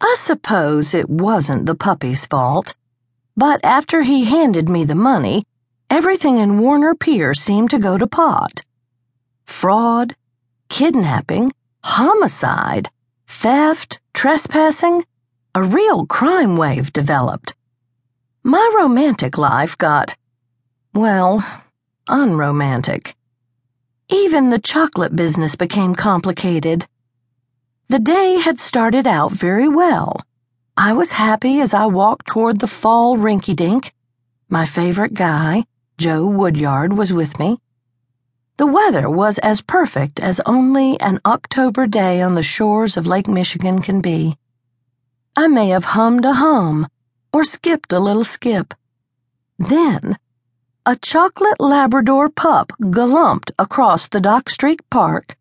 I suppose it wasn't the puppy's fault, but after he handed me the money, everything in Warner Pier seemed to go to pot. Fraud, kidnapping, homicide, theft, trespassing, a real crime wave developed. My romantic life got, well, unromantic. Even the chocolate business became complicated. The day had started out very well. I was happy as I walked toward the fall rinky-dink. My favorite guy, Joe Woodyard, was with me. The weather was as perfect as only an October day on the shores of Lake Michigan can be. I may have hummed a hum or skipped a little skip. Then, a chocolate Labrador pup gallumped across the Dock Street Park,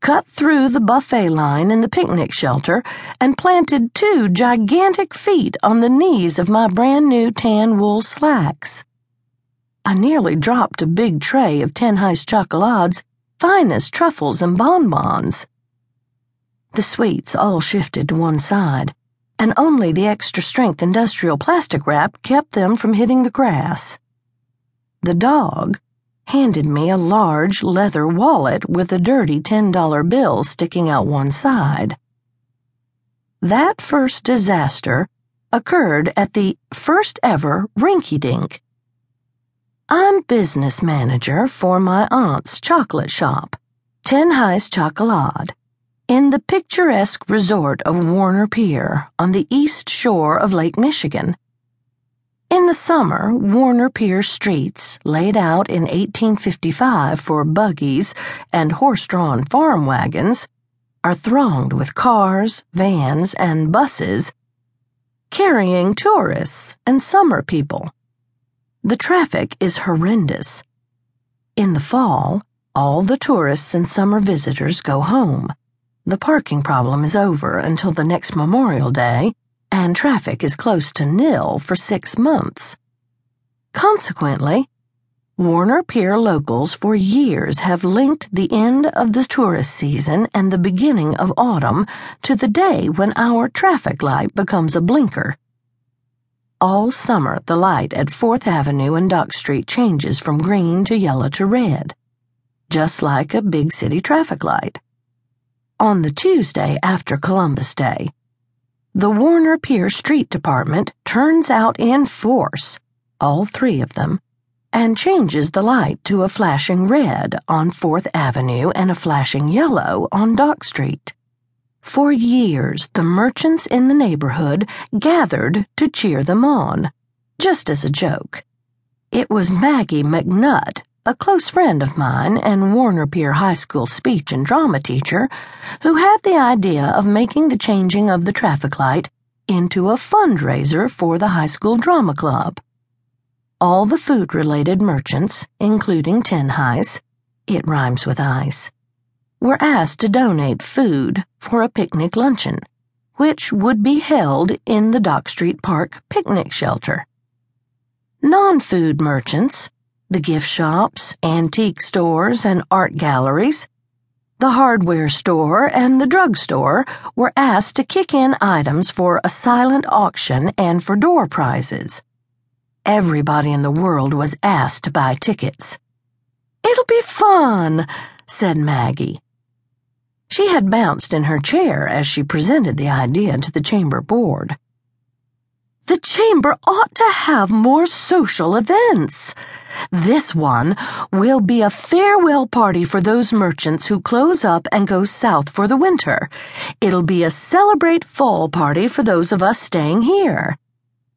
cut through the buffet line in the picnic shelter, and planted two gigantic feet on the knees of my brand-new tan wool slacks. I nearly dropped a big tray of TenHuis Chocolades, fine as truffles and bonbons. The sweets all shifted to one side, and only the extra-strength industrial plastic wrap kept them from hitting the grass. The dog handed me a large leather wallet with a dirty $10 bill sticking out one side. That first disaster occurred at the first-ever rinky-dink. I'm business manager for my aunt's chocolate shop, TenHuis Chocolades, in the picturesque resort of Warner Pier on the east shore of Lake Michigan. In the summer, Warner Pier streets, laid out in 1855 for buggies and horse-drawn farm wagons, are thronged with cars, vans, and buses carrying tourists and summer people. The traffic is horrendous. In the fall, all the tourists and summer visitors go home. The parking problem is over until the next Memorial Day, and traffic is close to nil for 6 months. Consequently, Warner Pier locals for years have linked the end of the tourist season and the beginning of autumn to the day when our traffic light becomes a blinker. All summer, the light at 4th Avenue and Dock Street changes from green to yellow to red, just like a big city traffic light. On the Tuesday after Columbus Day, the Warner Pier Street Department turns out in force, all three of them, and changes the light to a flashing red on 4th Avenue and a flashing yellow on Dock Street. For years, the merchants in the neighborhood gathered to cheer them on, just as a joke. It was Maggie McNutt, a close friend of mine and Warner Pier High School speech and drama teacher, who had the idea of making the changing of the traffic light into a fundraiser for the high school drama club. All the food-related merchants, including TenHuis, it rhymes with ice, were asked to donate food for a picnic luncheon, which would be held in the Dock Street Park picnic shelter. Non-food merchants, the gift shops, antique stores, and art galleries, the hardware store, and the drugstore were asked to kick in items for a silent auction and for door prizes. Everybody in the world was asked to buy tickets. "It'll be fun," said Maggie. She had bounced in her chair as she presented the idea to the chamber board. "The chamber ought to have more social events. This one will be a farewell party for those merchants who close up and go south for the winter. It'll be a celebrate fall party for those of us staying here.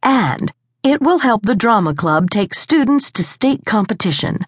And it will help the drama club take students to state competition.